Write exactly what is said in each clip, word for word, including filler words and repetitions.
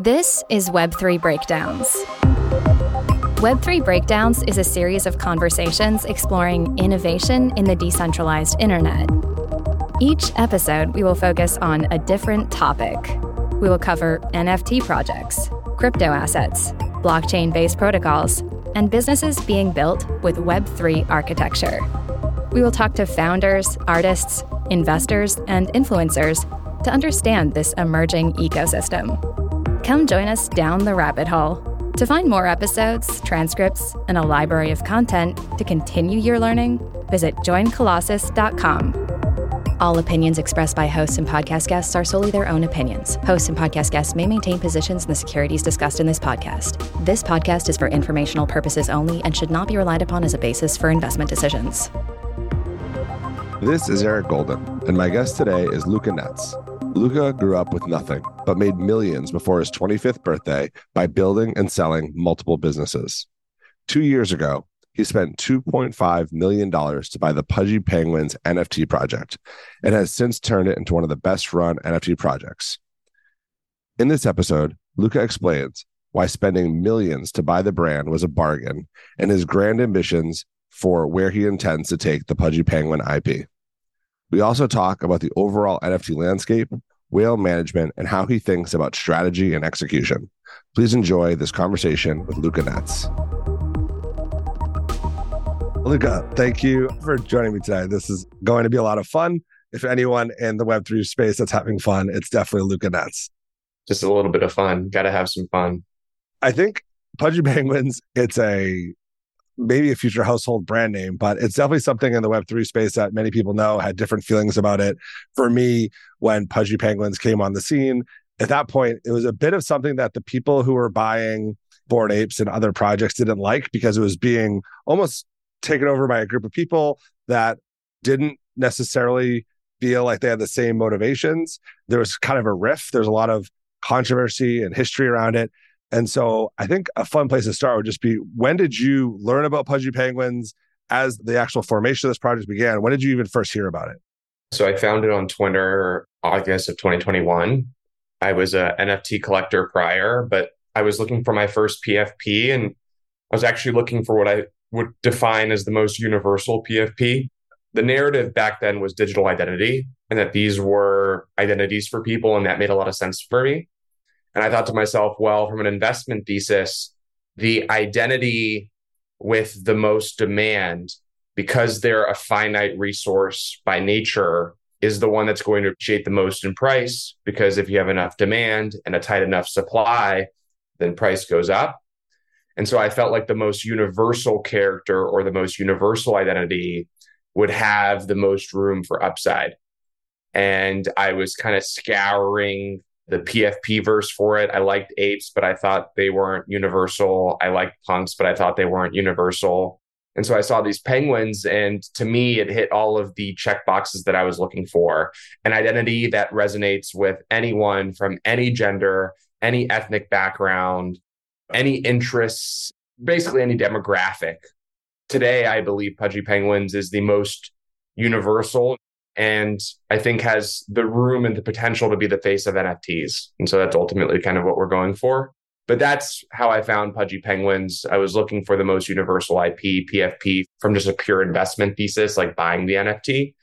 This is Web three Breakdowns. Web three Breakdowns is a series of conversations exploring innovation in the decentralized internet. Each episode, we will focus on a different topic. We will cover N F T projects, crypto assets, blockchain-based protocols, and businesses being built with Web three architecture. We will talk to founders, artists, investors, and influencers to understand this emerging ecosystem. Come join us down the rabbit hole. To find more episodes, transcripts, and a library of content to continue your learning, visit join colossus dot com. All opinions expressed by hosts and podcast guests are solely their own opinions. Hosts and podcast guests may maintain positions in the securities discussed in this podcast. This podcast is for informational purposes only and should not be relied upon as a basis for investment decisions. This is Eric Golden, and my guest today is Luca Netz. Luca grew up with nothing, but made millions before his twenty-fifth birthday by building and selling multiple businesses. Two years ago, he spent two point five million dollars to buy the Pudgy Penguins N F T project and has since turned it into one of the best-run N F T projects. In this episode, Luca explains why spending millions to buy the brand was a bargain and his grand ambitions for where he intends to take the Pudgy Penguin I P. We also talk about the overall N F T landscape, whale management, and how he thinks about strategy and execution. Please enjoy this conversation with Luca Netz. Luca, thank you for joining me today. This is going to be a lot of fun. If anyone in the Web three space that's having fun, it's definitely Luca Netz. Just a little bit of fun. Got to have some fun. I think Pudgy Penguins, it's a... maybe a future household brand name, but it's definitely something in the Web three space that many people know, had different feelings about it. For me, when Pudgy Penguins came on the scene, at that point, it was a bit of something that the people who were buying Bored Apes and other projects didn't like because it was being almost taken over by a group of people that didn't necessarily feel like they had the same motivations. There was kind of a rift. There's a lot of controversy and history around it. And so I think a fun place to start would just be, when did you learn about Pudgy Penguins as the actual formation of this project began? When did you even first hear about it? So I found it on Twitter, August of twenty twenty-one. I was an N F T collector prior, but I was looking for my first P F P, and I was actually looking for what I would define as the most universal P F P. The narrative back then was digital identity, and that these were identities for people, and that made a lot of sense for me. And I thought to myself, well, from an investment thesis, the identity with the most demand, because they're a finite resource by nature, is the one that's going to appreciate the most in price. Because if you have enough demand and a tight enough supply, then price goes up. And so I felt like the most universal character or the most universal identity would have the most room for upside. And I was kind of scouring the P F P verse for it. I liked apes, but I thought they weren't universal. I liked punks, but I thought they weren't universal. And so I saw these penguins, and to me, it hit all of the check boxes that I was looking for. An identity that resonates with anyone from any gender, any ethnic background, any interests, basically any demographic. Today, I believe Pudgy Penguins is the most universal, and I think has the room and the potential to be the face of N F Ts. And so that's ultimately kind of what we're going for. But that's how I found Pudgy Penguins. I was looking for the most universal I P, P F P, from just a pure investment thesis, like buying the N F T.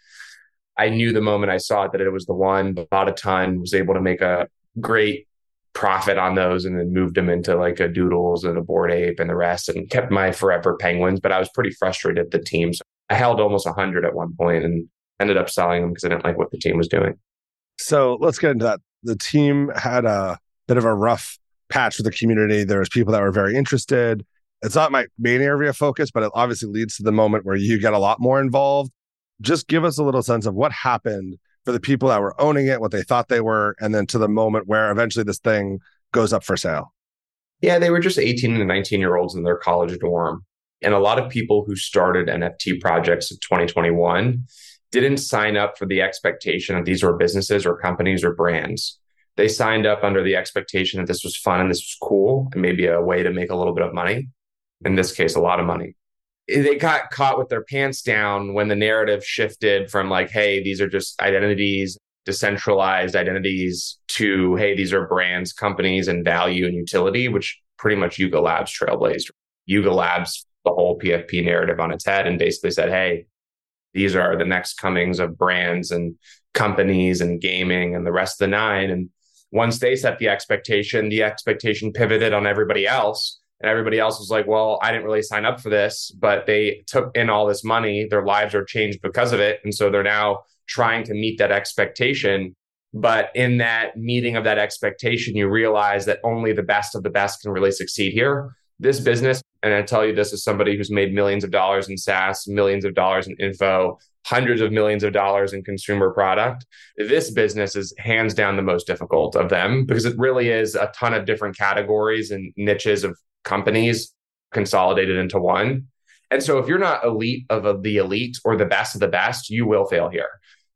I knew the moment I saw it that it was the one, bought a ton, was able to make a great profit on those, and then moved them into like a Doodles and a Bored Ape and the rest, and kept my forever penguins. But I was pretty frustrated at the team. So I held almost one hundred at one point, and ended up selling them because I didn't like what the team was doing. So let's get into that. The team had a bit of a rough patch with the community. There was people that were very interested. It's not my main area of focus, but it obviously leads to the moment where you get a lot more involved. Just give us a little sense of what happened for the people that were owning it, what they thought they were, and then to the moment where eventually this thing goes up for sale? Yeah, they were just eighteen and nineteen year olds in their college dorm. And a lot of people who started N F T projects in twenty twenty-one didn't sign up for the expectation that these were businesses or companies or brands. They signed up under the expectation that this was fun and this was cool and maybe a way to make a little bit of money. In this case, a lot of money. They got caught with their pants down when the narrative shifted from like, hey, these are just identities, decentralized identities, to, hey, these are brands, companies, and value and utility, which pretty much Yuga Labs trailblazed. Yuga Labs, the whole P F P narrative on its head, and basically said, hey, these are the next comings of brands and companies and gaming and the rest of the nine. And once they set the expectation, the expectation pivoted on everybody else. And everybody else was like, well, I didn't really sign up for this, but they took in all this money. Their lives are changed because of it. And so they're now trying to meet that expectation. But in that meeting of that expectation, you realize that only the best of the best can really succeed here. This business, and I tell you this as somebody who's made millions of dollars in SaaS, millions of dollars in info, hundreds of millions of dollars in consumer product, this business is hands down the most difficult of them because it really is a ton of different categories and niches of companies consolidated into one. And so if you're not elite of the elite or the best of the best, you will fail here.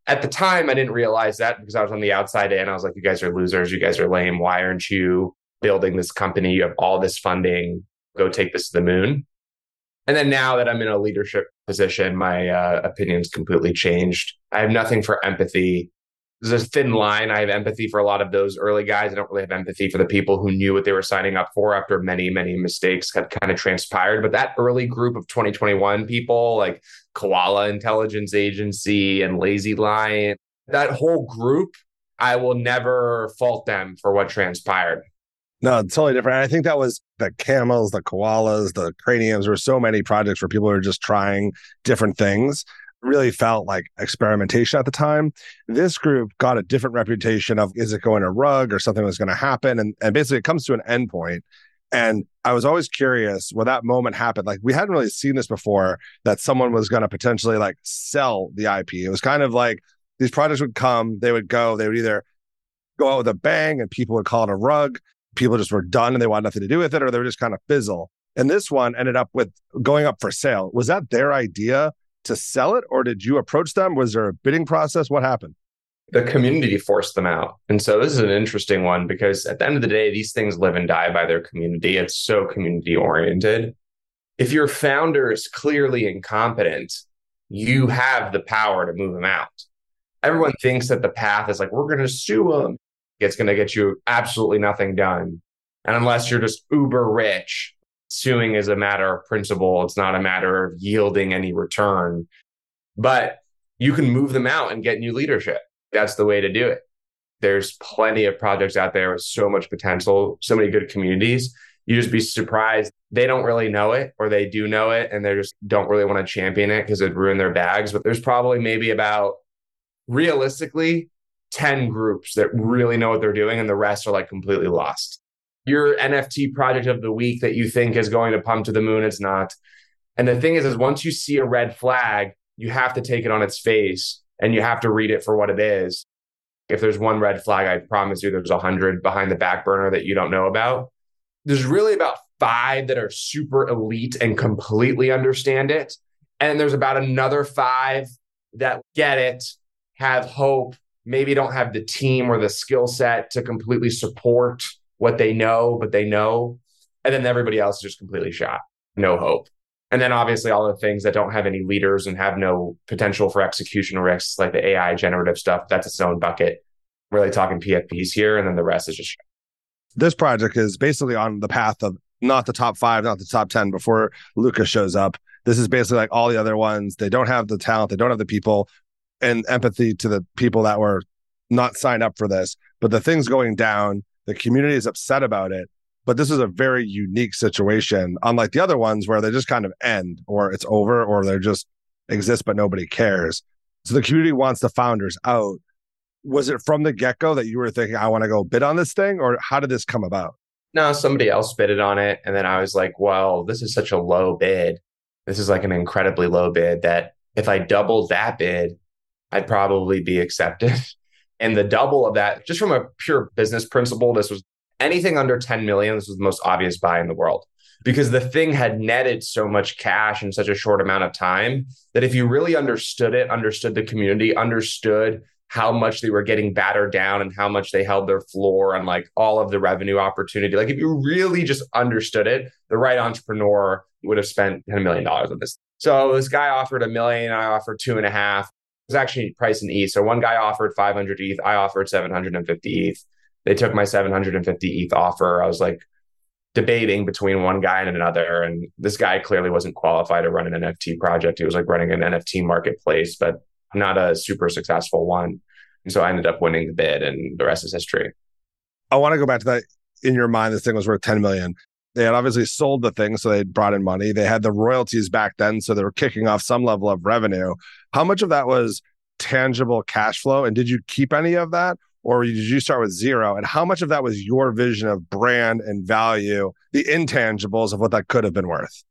At the time, I didn't realize that because I was on the outside in. I was like, you guys are losers. You guys are lame. Why aren't you building this company? You have all this funding. Go take this to the moon. And then now that I'm in a leadership position, my uh, opinion's completely changed. I have nothing for empathy. There's a thin line. I have empathy for a lot of those early guys. I don't really have empathy for the people who knew what they were signing up for after many, many mistakes had kind of transpired. But that early group of twenty twenty-one people, like Koala Intelligence Agency and Lazy Lion, that whole group, I will never fault them for what transpired. No, it's totally different. And I think that was the camels, the koalas, the craniums. There were so many projects where people were just trying different things. Really felt like experimentation at the time. This group got a different reputation of, is it going to rug or something that's going to happen? And, and basically it comes to an end point. And I was always curious when that moment happened, like we hadn't really seen this before, that someone was going to potentially like sell the I P. It was kind of like these projects would come, they would go, they would either go out with a bang and people would call it a rug. People just were done and they wanted nothing to do with it, or they were just kind of fizzle. And this one ended up with going up for sale. Was that their idea to sell it, or did you approach them? Was there a bidding process? What happened? The community forced them out. And so this is an interesting one because at the end of the day, these things live and die by their community. It's so community oriented. If your founder is clearly incompetent, you have the power to move them out. Everyone thinks that the path is like, we're going to sue them. It's going to get you absolutely nothing done. And unless you're just uber rich, suing is a matter of principle. It's not a matter of yielding any return. But you can move them out and get new leadership. That's the way to do it. There's plenty of projects out there with so much potential, so many good communities. You just be surprised. They don't really know it, or they do know it, and they just don't really want to champion it because it'd ruin their bags. But there's probably maybe about, realistically, ten groups that really know what they're doing, and the rest are like completely lost. Your N F T project of the week that you think is going to pump to the moon, it's not. And the thing is, is once you see a red flag, you have to take it on its face and you have to read it for what it is. If there's one red flag, I promise you there's a hundred behind the back burner that you don't know about. There's really about five that are super elite and completely understand it. And there's about another five that get it, have hope, maybe don't have the team or the skill set to completely support what they know, but they know. And then everybody else is just completely shot. No hope. And then obviously all the things that don't have any leaders and have no potential for execution risks, like the A I generative stuff, that's its own bucket. We're really talking P F Ps here. And then the rest is just shot. This project is basically on the path of not the top five, not the top ten before Luca shows up. This is basically like all the other ones. They don't have the talent. They don't have the people and empathy to the people that were not signed up for this. But the thing's going down. The community is upset about it, but this is a very unique situation, unlike the other ones where they just kind of end or it's over or they just exist, but nobody cares. So the community wants the founders out. Was it from the get-go that you were thinking, I want to go bid on this thing, or how did this come about? No, somebody else bidded on it. And then I was like, well, this is such a low bid. This is like an incredibly low bid that if I doubled that bid, I'd probably be accepted. And the double of that, just from a pure business principle, this was anything under ten million. This was the most obvious buy in the world because the thing had netted so much cash in such a short amount of time that if you really understood it, understood the community, understood how much they were getting battered down and how much they held their floor and like all of the revenue opportunity. Like if you really just understood it, the right entrepreneur would have spent ten million dollars on this. So this guy offered a million, I offered two and a half. It was actually priced in E T H. So one guy offered five hundred E T H, I offered seven hundred fifty E T H. They took my seven hundred fifty E T H offer. I was like debating between one guy and another. And this guy clearly wasn't qualified to run an N F T project. He was like running an N F T marketplace, but not a super successful one. And so I ended up winning the bid and the rest is history. I want to go back to that. In your mind, this thing was worth ten million. They had obviously sold the thing, so they brought in money. They had the royalties back then, so they were kicking off some level of revenue. How much of that was tangible cash flow? And did you keep any of that? Or did you start with zero? And how much of that was your vision of brand and value, the intangibles of what that could have been worth?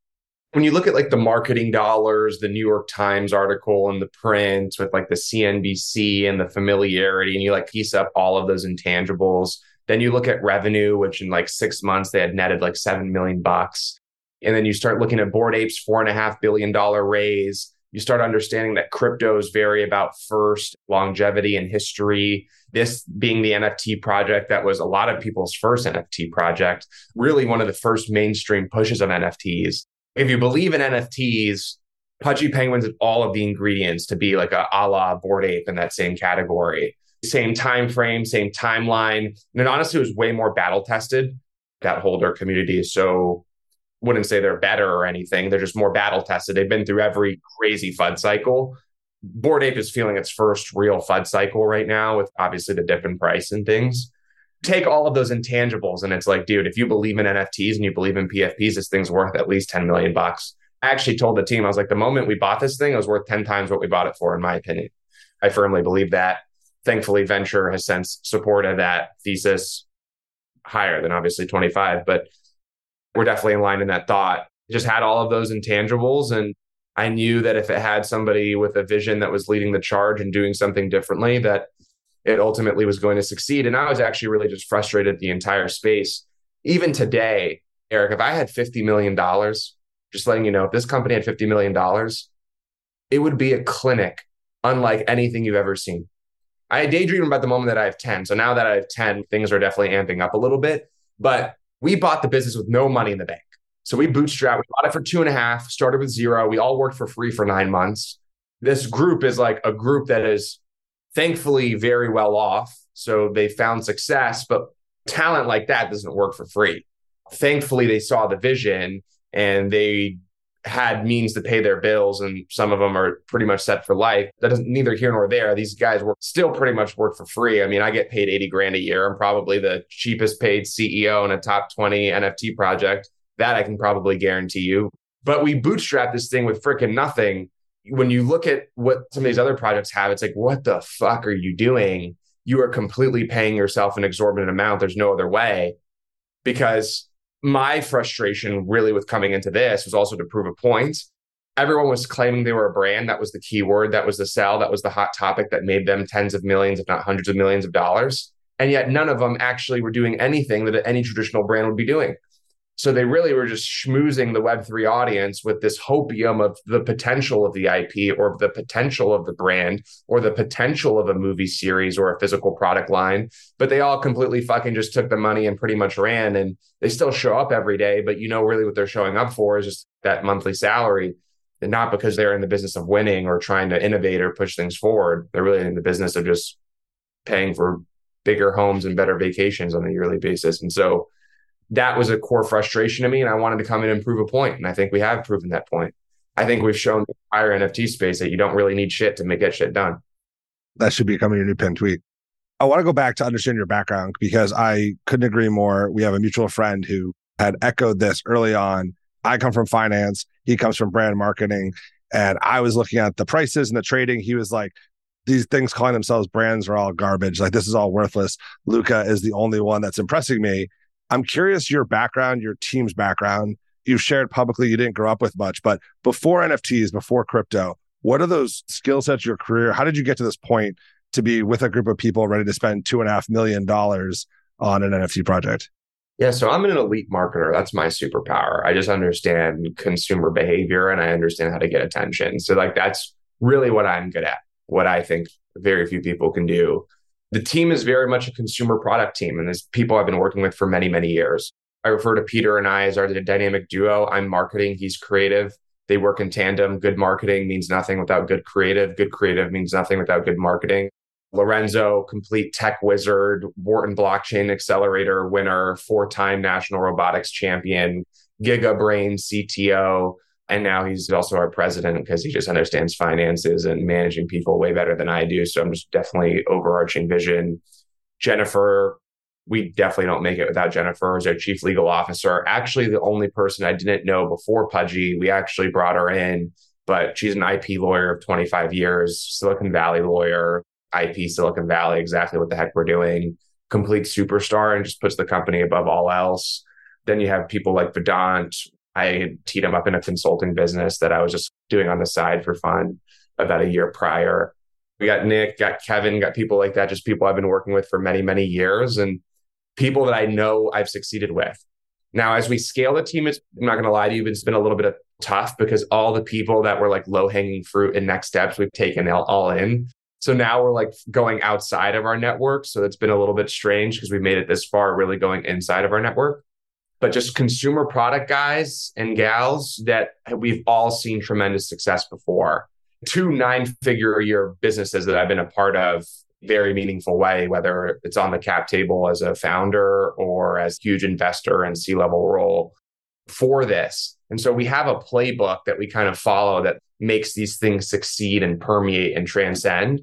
When you look at like the marketing dollars, the New York Times article and the print with like the C N B C and the familiarity, and you like piece up all of those intangibles, then you look at revenue, which in like six months, they had netted like seven million bucks. And then you start looking at Bored Apes, four and a half billion dollar raise. You start understanding that cryptos vary about first longevity and history. This being the N F T project that was a lot of people's first N F T project, really one of the first mainstream pushes of N F Ts. If you believe in N F Ts, Pudgy Penguins had all of the ingredients to be like a a la Bored Ape in that same category. Same time frame, same timeline. And then honestly, it was way more battle tested. That holder community is so, wouldn't say they're better or anything. They're just more battle tested. They've been through every crazy FUD cycle. Bored Ape is feeling its first real FUD cycle right now with obviously the dip in price and things. Take all of those intangibles and it's like, dude, if you believe in N F Ts and you believe in P F Ps, this thing's worth at least ten million bucks. I actually told the team, I was like, the moment we bought this thing, it was worth ten times what we bought it for, in my opinion. I firmly believe that. Thankfully, venture has since supported that thesis higher than obviously twenty-five, but we're definitely in line in that thought. It just had all of those intangibles. And I knew that if it had somebody with a vision that was leading the charge and doing something differently, that it ultimately was going to succeed. And I was actually really just frustrated the entire space. Even today, Eric, if I had fifty million dollars, just letting you know, if this company had fifty million dollars, it would be a clinic unlike anything you've ever seen. I daydream about the moment that I have ten. So now that I have ten, things are definitely amping up a little bit. But we bought the business with no money in the bank. So we bootstrapped, we bought it for two and a half, started with zero. We all worked for free for nine months. This group is like a group that is thankfully very well off. So they found success, but talent like that doesn't work for free. Thankfully, they saw the vision and they had means to pay their bills. And some of them are pretty much set for life. That doesn't neither here nor there. These guys were still pretty much work for free. I mean, I get paid eighty grand a year. I'm probably the cheapest paid C E O in a top twenty N F T project. That I can probably guarantee you. But we bootstrapped this thing with freaking nothing. When you look at what some of these other projects have, it's like, what the fuck are you doing? You are completely paying yourself an exorbitant amount. There's no other way. Because my frustration really with coming into this was also to prove a point. Everyone was claiming they were a brand. That was the key word. That was the sell. That was the hot topic that made them tens of millions, if not hundreds of millions of dollars. And yet none of them actually were doing anything that any traditional brand would be doing. So they really were just schmoozing the Web three audience with this hopium of the potential of the I P or the potential of the brand or the potential of a movie series or a physical product line. But they all completely fucking just took the money and pretty much ran. And they still show up every day. But you know, really what they're showing up for is just that monthly salary. And not because they're in the business of winning or trying to innovate or push things forward. They're really in the business of just paying for bigger homes and better vacations on a yearly basis. And so that was a core frustration to me, and I wanted to come in and prove a point. And I think we have proven that point. I think we've shown the entire N F T space that you don't really need shit to make that shit done. That should be coming in your new pin tweet. I want to go back to understand your background because I couldn't agree more. We have a mutual friend who had echoed this early on. I come from finance. He comes from brand marketing. And I was looking at the prices and the trading. He was like, these things calling themselves brands are all garbage. Like, this is all worthless. Luca is the only one that's impressing me. I'm curious your background, your team's background. You've shared publicly you didn't grow up with much, but before N F Ts, before crypto, What are those skill sets, your career? How did you get to this point to be with a group of people ready to spend two and a half million dollars on an N F T project? Yeah, so I'm an elite marketer. That's my superpower. I just understand consumer behavior and I understand how to get attention. So like that's really what I'm good at, what I think very few people can do. The team is very much a consumer product team, and there's people I've been working with for many, many years. I refer to Peter and I as our dynamic duo. I'm marketing, he's creative. They work in tandem. Good marketing means nothing without good creative. Good creative means nothing without good marketing. Lorenzo, complete tech wizard, Wharton Blockchain Accelerator winner, four-time national robotics champion, GigaBrain C T O, and now he's also our president because he just understands finances and managing people way better than I do. So I'm just definitely overarching vision. Jennifer, we definitely don't make it without Jennifer as our chief legal officer. Actually, the only person I didn't know before Pudgy, we actually brought her in, but she's an I P lawyer of twenty-five years, Silicon Valley lawyer. I P Silicon Valley, exactly what the heck we're doing, complete superstar, and just puts the company above all else. Then you have people like Vedant. I teed him up in a consulting business that I was just doing on the side for fun about a year prior. We got Nick, got Kevin, got people like that, just people I've been working with for many, many years and people that I know I've succeeded with. Now, as we scale the team, it's, I'm not going to lie to you, but it's been a little bit of tough because all the people that were like low-hanging fruit and next steps, we've taken all in. So now we're like going outside of our network. So that's been a little bit strange because we made it this far, really going inside of our network. But just consumer product guys and gals that we've all seen tremendous success before. Two nine-figure a year businesses that I've been a part of very meaningful way, whether it's on the cap table as a founder or as huge investor and C-level role for this. And so we have a playbook that we kind of follow that makes these things succeed and permeate and transcend.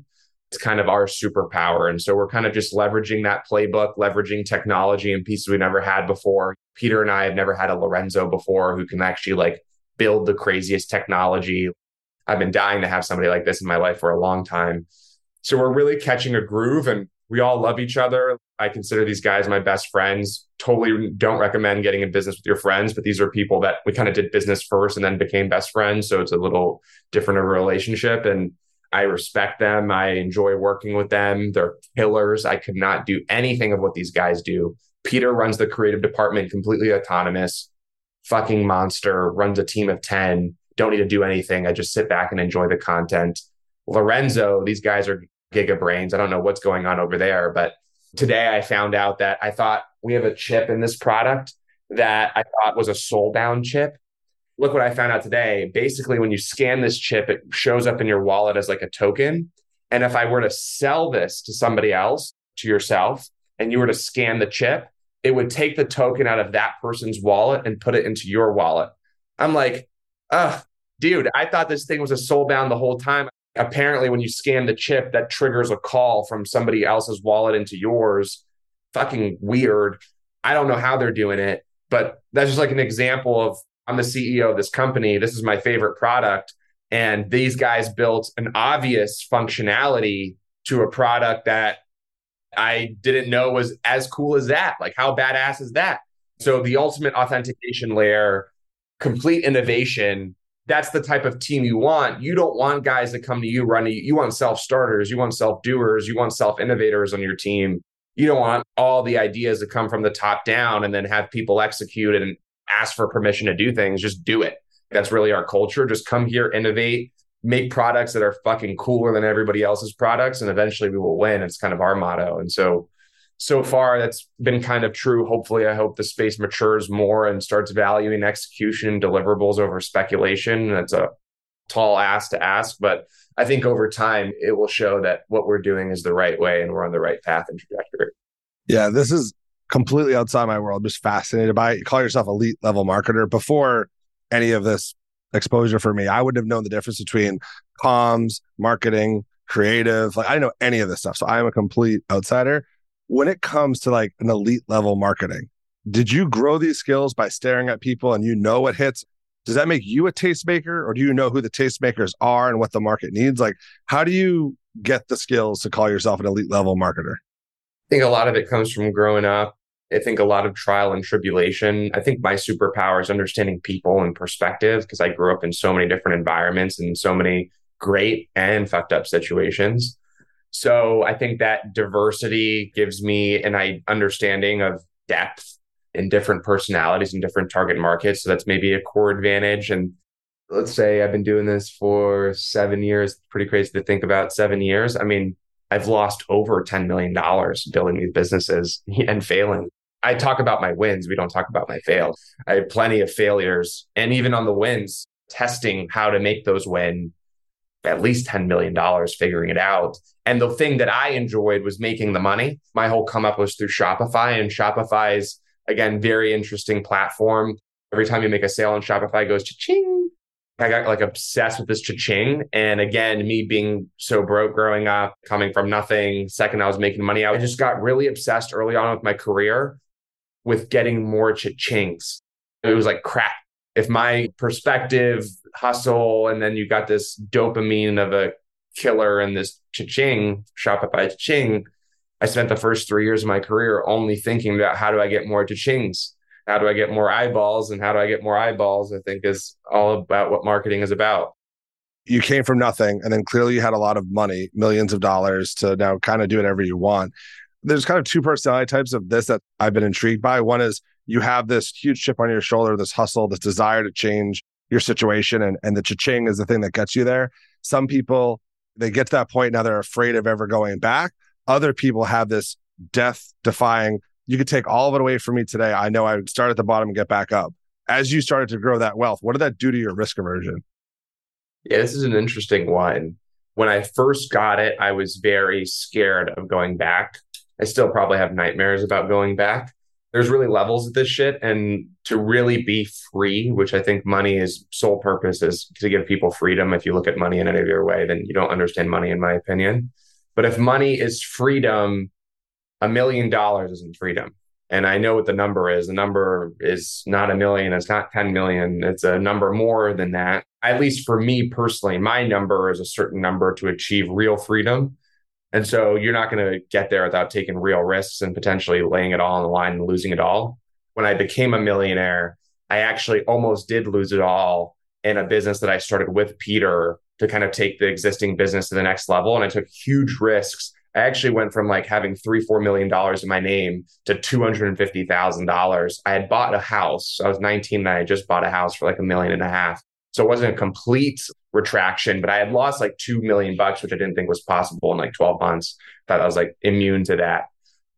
It's kind of our superpower. And so we're kind of just leveraging that playbook, leveraging technology and pieces we never had before. Peter and I have never had a Lorenzo before who can actually like build the craziest technology. I've been dying to have somebody like this in my life for a long time. So we're really catching a groove and we all love each other. I consider these guys my best friends. Totally don't recommend getting in business with your friends, but these are people that we kind of did business first and then became best friends. So it's a little different of a relationship. And I respect them. I enjoy working with them. They're killers. I could not do anything of what these guys do. Peter runs the creative department, completely autonomous, fucking monster, runs a team of ten. Don't need to do anything. I just sit back and enjoy the content. Lorenzo, these guys are giga brains. I don't know what's going on over there, but today I found out that I thought we have a chip in this product that I thought was a soulbound chip. Look what I found out today. Basically, when you scan this chip, it shows up in your wallet as like a token. And if I were to sell this to somebody else, to yourself, and you were to scan the chip, it would take the token out of that person's wallet and put it into your wallet. I'm like, oh, dude, I thought this thing was a soulbound the whole time. Apparently, when you scan the chip, that triggers a call from somebody else's wallet into yours. Fucking weird. I don't know how they're doing it, but that's just like an example of I'm the C E O of this company. This is my favorite product. And these guys built an obvious functionality to a product that I didn't know was as cool as that. Like, how badass is that? So the ultimate authentication layer, complete innovation. That's the type of team you want. You don't want guys that come to you running. You want self-starters. You want self-doers. You want self-innovators on your team. You don't want all the ideas that come from the top down and then have people execute and ask for permission to do things. Just do it. That's really our culture. Just come here, innovate, make products that are fucking cooler than everybody else's products, and eventually we will win. It's kind of our motto. And so, so far, that's been kind of true. Hopefully, I hope the space matures more and starts valuing execution deliverables over speculation. That's a tall ask to ask, but I think over time, it will show that what we're doing is the right way and we're on the right path and trajectory. Yeah, this is completely outside my world. I'm just fascinated by it. You call yourself elite level marketer. Before any of this exposure for me, I wouldn't have known the difference between comms, marketing, creative. Like I didn't know any of this stuff. So I'm a complete outsider. When it comes to like an elite level marketing, did you grow these skills by staring at people and you know what hits? Does that make you a tastemaker or do you know who the tastemakers are and what the market needs? Like, how do you get the skills to call yourself an elite level marketer? I think a lot of it comes from growing up. I think a lot of trial and tribulation. I think my superpower is understanding people and perspective because I grew up in so many different environments and so many great and fucked up situations. So I think that diversity gives me an understanding of depth in different personalities and different target markets. So that's maybe a core advantage. And let's say I've been doing this for seven years. Pretty crazy to think about seven years. I mean, I've lost over ten million dollars building these businesses and failing. I talk about my wins. We don't talk about my fails. I had plenty of failures. And even on the wins, testing how to make those win at least ten million dollars, figuring it out. And the thing that I enjoyed was making the money. My whole come up was through Shopify, and Shopify's, again, very interesting platform. Every time you make a sale on Shopify, it goes cha-ching. I got like obsessed with this cha-ching. And again, me being so broke growing up, coming from nothing, second I was making money, I just got really obsessed early on with my career with getting more cha-chings. It was like, crap, if my perspective, hustle, and then you got this dopamine of a killer and this cha-ching, Shopify cha-ching. I spent the first three years of my career only thinking about how do I get more cha-chings? How do I get more eyeballs? And how do I get more eyeballs? I think is all about what marketing is about. You came from nothing, and then clearly you had a lot of money, millions of dollars, to now kind of do whatever you want. There's kind of two personality types of this that I've been intrigued by. One is you have this huge chip on your shoulder, this hustle, this desire to change your situation, and, and the cha-ching is the thing that gets you there. Some people, they get to that point, now they're afraid of ever going back. Other people have this death-defying, you could take all of it away from me today. I know I would start at the bottom and get back up. As you started to grow that wealth, what did that do to your risk aversion? Yeah, this is an interesting one. When I first got it, I was very scared of going back. I still probably have nightmares about going back. There's really levels of this shit, and to really be free, which I think money is sole purpose is to give people freedom. If you look at money in any other way, then you don't understand money, in my opinion. But if money is freedom, a million dollars isn't freedom. And I know what the number is. The number is not a million. It's not ten million. It's a number more than that. At least for me personally, my number is a certain number to achieve real freedom. And so you're not going to get there without taking real risks and potentially laying it all on the line and losing it all. When I became a millionaire, I actually almost did lose it all in a business that I started with Peter to kind of take the existing business to the next level. And I took huge risks. I actually went from like having three, four million dollars in my name to two hundred fifty thousand dollars. I had bought a house. I was nineteen and I had just bought a house for like a million and a half. So it wasn't a complete retraction, but I had lost like two million bucks, which I didn't think was possible in like twelve months. Thought I was like immune to that.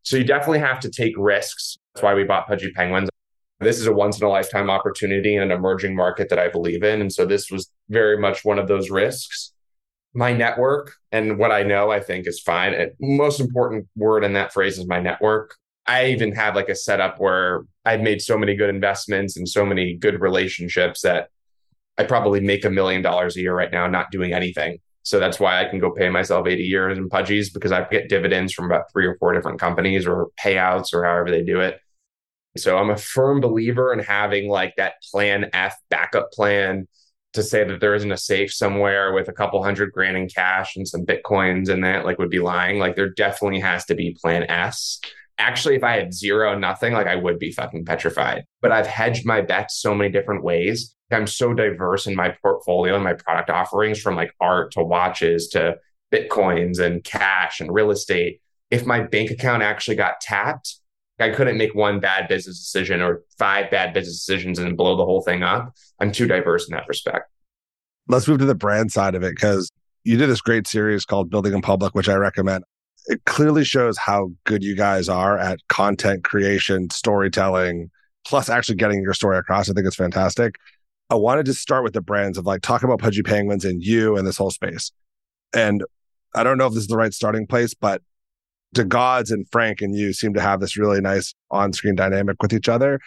So you definitely have to take risks. That's why we bought Pudgy Penguins. This is a once in a lifetime opportunity in an emerging market that I believe in. And so this was very much one of those risks. My network and what I know, I think is fine. And most important word in that phrase is my network. I even had like a setup where I've made so many good investments and so many good relationships that I probably make a million dollars a year right now, not doing anything. So that's why I can go pay myself eighty years in Pudgies, because I get dividends from about three or four different companies or payouts or however they do it. So I'm a firm believer in having like that plan F backup plan to say that there isn't a safe somewhere with a couple hundred grand in cash and some Bitcoins in that, like would be lying. Like there definitely has to be plan S. Actually, if I had zero, nothing, like I would be fucking petrified. But I've hedged my bets so many different ways. I'm so diverse in my portfolio and my product offerings, from like art to watches to Bitcoins and cash and real estate. If my bank account actually got tapped, I couldn't make one bad business decision or five bad business decisions and blow the whole thing up. I'm too diverse in that respect. Let's move to the brand side of it, because you did this great series called Building in Public, which I recommend. It clearly shows how good you guys are at content creation, storytelling, plus actually getting your story across. I think it's fantastic. I wanted to start with the brands of like, talk about Pudgy Penguins and you and this whole space. And I don't know if this is the right starting place, but D-Gods and Frank and you seem to have this really nice on-screen dynamic with each other.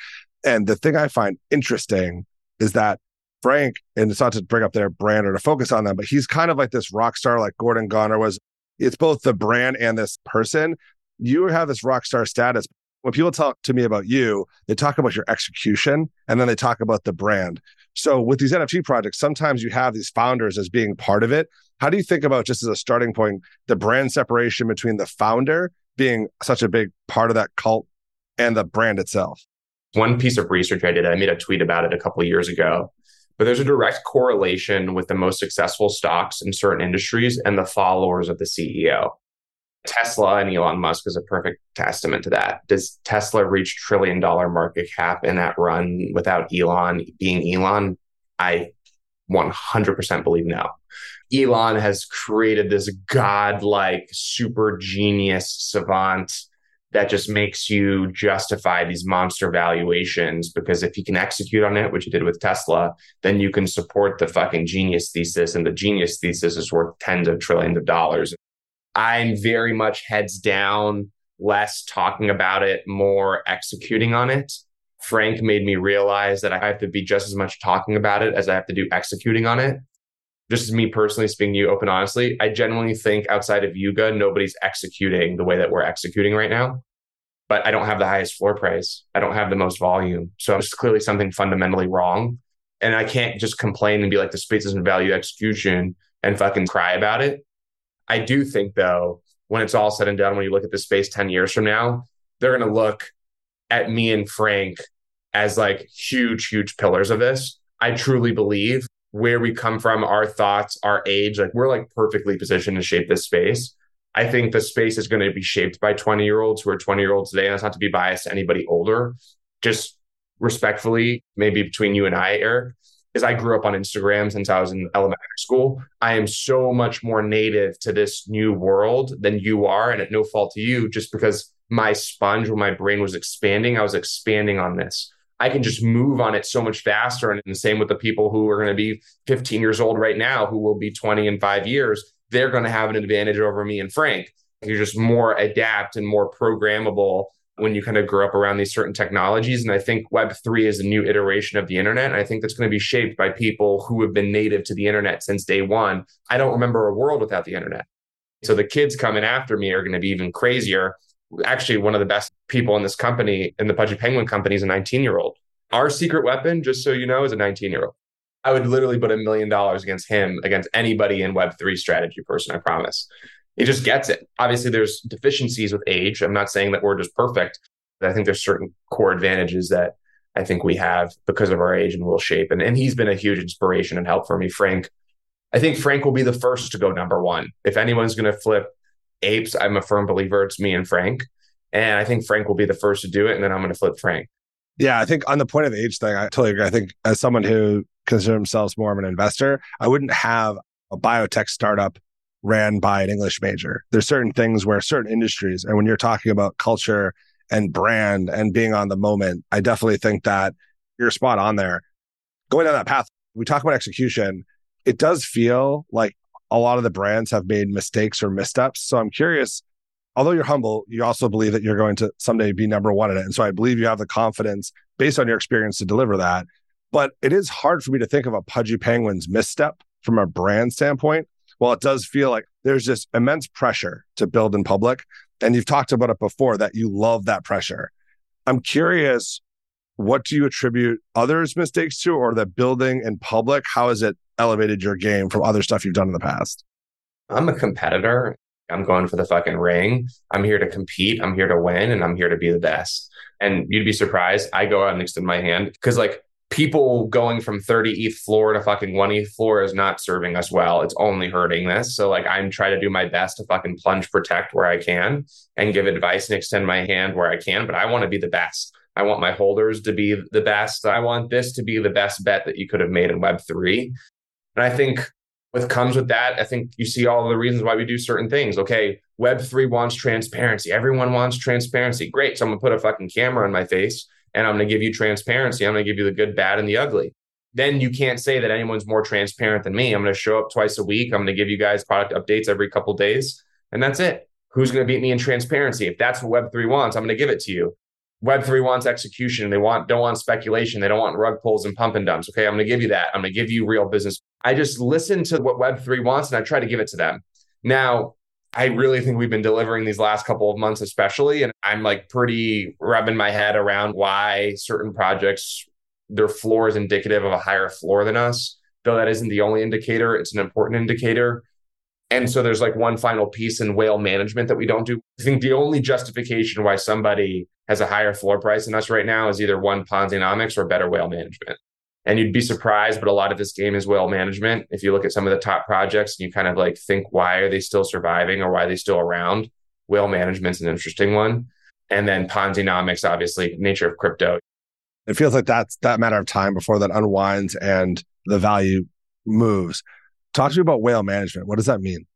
And the thing I find interesting is that Frank, and it's not to bring up their brand or to focus on them, but he's kind of like this rock star, like Gordon Goner was. It's both the brand and this person. You have this rock star status. When people talk to me about you, they talk about your execution and then they talk about the brand. So with these N F T projects, sometimes you have these founders as being part of it. How do you think about, just as a starting point, the brand separation between the founder being such a big part of that cult and the brand itself? One piece of research I did, I made a tweet about it a couple of years ago, but there's a direct correlation with the most successful stocks in certain industries and the followers of the C E O. Tesla and Elon Musk is a perfect testament to that. Does Tesla reach trillion dollar market cap in that run without Elon being Elon? I one hundred percent believe no. Elon has created this godlike super genius savant that just makes you justify these monster valuations, because if he can execute on it, which he did with Tesla, then you can support the fucking genius thesis, and the genius thesis is worth tens of trillions of dollars. I'm very much heads down, less talking about it, more executing on it. Frank made me realize that I have to be just as much talking about it as I have to do executing on it. Just as me personally speaking to you open honestly, I genuinely think outside of Yuga, nobody's executing the way that we're executing right now. But I don't have the highest floor price. I don't have the most volume. So it's clearly something fundamentally wrong. And I can't just complain and be like, the space doesn't value execution and fucking cry about it. I do think, though, when it's all said and done, when you look at the space ten years from now, they're going to look at me and Frank as like huge, huge pillars of this. I truly believe where we come from, our thoughts, our age, like we're like perfectly positioned to shape this space. I think the space is going to be shaped by twenty-year-olds who are twenty-year-olds today. And that's not to be biased to anybody older. Just respectfully, maybe between you and I, Eric, is I grew up on Instagram since I was in elementary school. I am so much more native to this new world than you are. And at no fault to you, just because my sponge, when my brain was expanding, I was expanding on this. I can just move on it so much faster. And the same with the people who are going to be fifteen years old right now, who will be twenty in five years. They're going to have an advantage over me and Frank. You're just more adapt and more programmable when you kind of grow up around these certain technologies. And I think Web three is a new iteration of the internet. And I think that's going to be shaped by people who have been native to the internet since day one. I don't remember a world without the internet. So the kids coming after me are going to be even crazier. Actually, one of the best people in this company, in the Pudgy Penguin company, is a nineteen-year-old. Our secret weapon, just so you know, is a nineteen-year-old. I would literally put a million dollars against him, against anybody in Web three strategy person, I promise. He just gets it. Obviously, there's deficiencies with age. I'm not saying that we're just perfect, but I think there's certain core advantages that I think we have because of our age and will shape. And, and he's been a huge inspiration and help for me. Frank, I think Frank will be the first to go number one. If anyone's going to flip apes, I'm a firm believer it's me and Frank. And I think Frank will be the first to do it. And then I'm going to flip Frank. Yeah, I think on the point of the age thing, I totally agree. I think as someone who considers themselves more of an investor, I wouldn't have a biotech startup ran by an English major. There's certain things where certain industries, and when you're talking about culture and brand and being on the moment, I definitely think that you're spot on there. Going down that path, we talk about execution. It does feel like a lot of the brands have made mistakes or missteps. So I'm curious, although you're humble, you also believe that you're going to someday be number one in it. And so I believe you have the confidence based on your experience to deliver that. But it is hard for me to think of a Pudgy Penguin's misstep from a brand standpoint. Well, it does feel like there's this immense pressure to build in public. And you've talked about it before that you love that pressure. I'm curious, what do you attribute others' mistakes to, or the building in public? How has it elevated your game from other stuff you've done in the past? I'm a competitor. I'm going for the fucking ring. I'm here to compete. I'm here to win. And I'm here to be the best. And you'd be surprised. I go out and extend my hand because like, people going from thirty E T H floor to fucking one E T H floor is not serving us well. It's only hurting this. So like I'm trying to do my best to fucking plunge protect where I can and give advice and extend my hand where I can. But I want to be the best. I want my holders to be the best. I want this to be the best bet that you could have made in Web three. And I think what comes with that, I think you see all the reasons why we do certain things. Okay, Web three wants transparency. Everyone wants transparency. Great. So I'm going to put a fucking camera on my face. And I'm going to give you transparency. I'm going to give you the good, bad, and the ugly. Then you can't say that anyone's more transparent than me. I'm going to show up twice a week. I'm going to give you guys product updates every couple of days. And that's it. Who's going to beat me in transparency? If that's what Web three wants, I'm going to give it to you. Web three wants execution. They want don't want speculation. They don't want rug pulls and pump and dumps. Okay, I'm going to give you that. I'm going to give you real business. I just listen to what Web three wants and I try to give it to them. Now, I really think we've been delivering these last couple of months, especially. And I'm like pretty rubbing my head around why certain projects, their floor is indicative of a higher floor than us. Though that isn't the only indicator, it's an important indicator. And so there's like one final piece in whale management that we don't do. I think the only justification why somebody has a higher floor price than us right now is either one Ponzi-nomics or better whale management. And you'd be surprised, but a lot of this game is whale management. If you look at some of the top projects and you kind of like think, why are they still surviving or why are they still around? Whale management's an interesting one. And then Ponzinomics, obviously, nature of crypto. It feels like that's that matter of time before that unwinds and the value moves. Talk to me about whale management. What does that mean?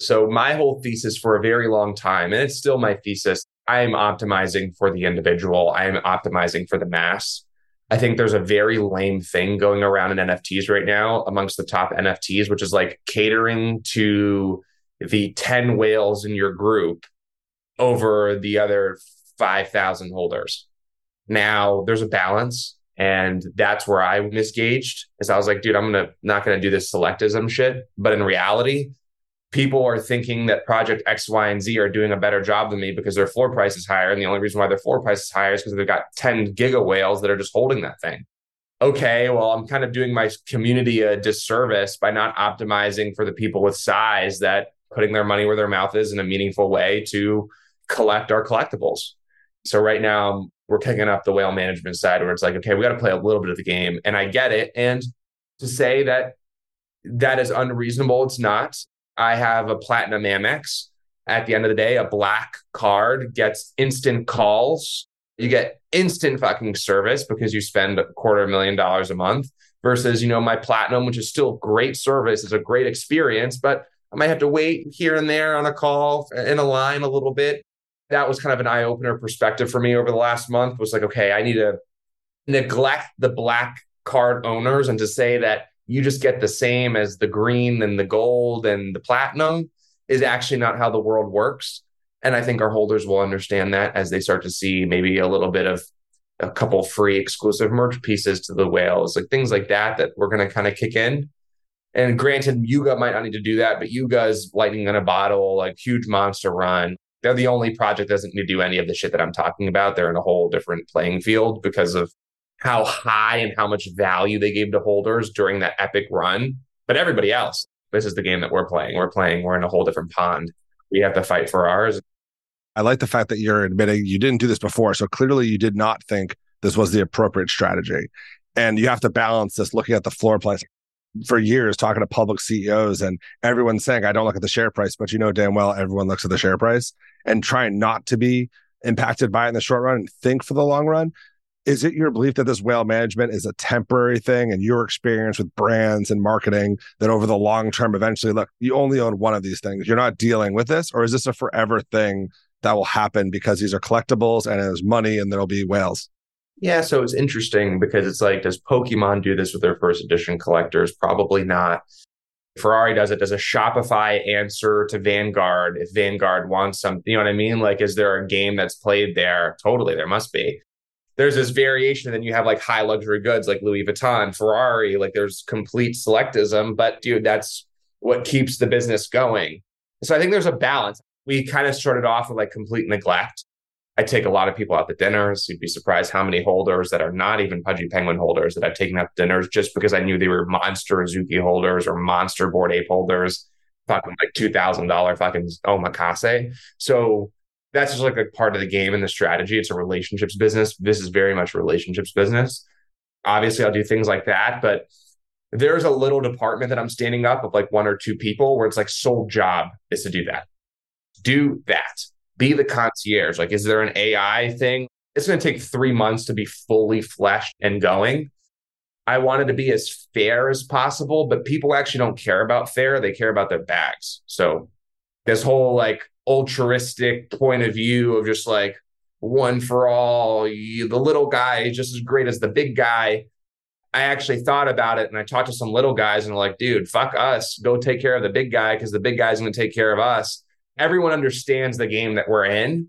So my whole thesis for a very long time, and it's still my thesis, I am optimizing for the individual. I am optimizing for the mass. I think there's a very lame thing going around in N F Ts right now amongst the top N F Ts, which is like catering to the ten whales in your group over the other five thousand holders. Now there's a balance, and that's where I misgauged, is I was like, dude, I'm gonna not going to do this selectivism shit. But in reality, people are thinking that project X, Y, and Z are doing a better job than me because their floor price is higher. And the only reason why their floor price is higher is because they've got ten giga whales that are just holding that thing. Okay, well, I'm kind of doing my community a disservice by not optimizing for the people with size that putting their money where their mouth is in a meaningful way to collect our collectibles. So right now we're picking up the whale management side where it's like, okay, we got to play a little bit of the game. And I get it. And to say that that is unreasonable, it's not. I have a Platinum Amex. At the end of the day, a black card gets instant calls. You get instant fucking service because you spend a quarter million dollars a month versus, you know, my Platinum, which is still great service. It's a great experience, but I might have to wait here and there on a call in a line a little bit. That was kind of an eye-opener perspective for me over the last month. Was like, okay, I need to neglect the black card owners and to say that you just get the same as the green and the gold and the platinum is actually not how the world works. And I think our holders will understand that as they start to see maybe a little bit of a couple free exclusive merch pieces to the whales, like things like that, that we're going to kind of kick in. And granted, Yuga might not need to do that, but Yuga's lightning in a bottle, like huge monster run. They're the only project that doesn't need to do any of the shit that I'm talking about. They're in a whole different playing field because of how high and how much value they gave to holders during that epic run. But everybody else, this is the game that we're playing. We're playing, we're in a whole different pond. We have to fight for ours. I like the fact that you're admitting you didn't do this before. So clearly you did not think this was the appropriate strategy. And you have to balance this looking at the floor price. For years, talking to public C E Os and everyone saying, I don't look at the share price, but you know damn well everyone looks at the share price, and trying not to be impacted by it in the short run and think for the long run. Is it your belief that this whale management is a temporary thing and your experience with brands and marketing that over the long term, eventually, look, you only own one of these things. You're not dealing with this, or is this a forever thing that will happen because these are collectibles and there's money and there'll be whales? Yeah, so it's interesting because it's like, does Pokemon do this with their first edition collectors? Probably not. Ferrari does it. Does a Shopify answer to Vanguard if Vanguard wants something? You know what I mean? Like, is there a game that's played there? Totally, there must be. There's this variation, and then you have like high luxury goods like Louis Vuitton, Ferrari, like there's complete selectivism, but dude, that's what keeps the business going. So I think there's a balance. We kind of started off with like complete neglect. I take a lot of people out to dinners. You'd be surprised how many holders that are not even Pudgy Penguin holders that I've taken out to dinners just because I knew they were monster Azuki holders or monster Bored Ape holders, fucking like two thousand dollars fucking omakase. So that's just like a part of the game and the strategy. It's a relationships business. This is very much a relationships business. Obviously, I'll do things like that, but there's a little department that I'm standing up of like one or two people where it's like sole job is to do that. Do that. Be the concierge. Like, is there an A I thing? It's going to take three months to be fully fleshed and going. I wanted to be as fair as possible, but people actually don't care about fair. They care about their bags. So this whole like altruistic point of view of just like one for all, you, the little guy is just as great as the big guy. I actually thought about it and I talked to some little guys and they're like, dude, fuck us. Go take care of the big guy because the big guy's going to take care of us. Everyone understands the game that we're in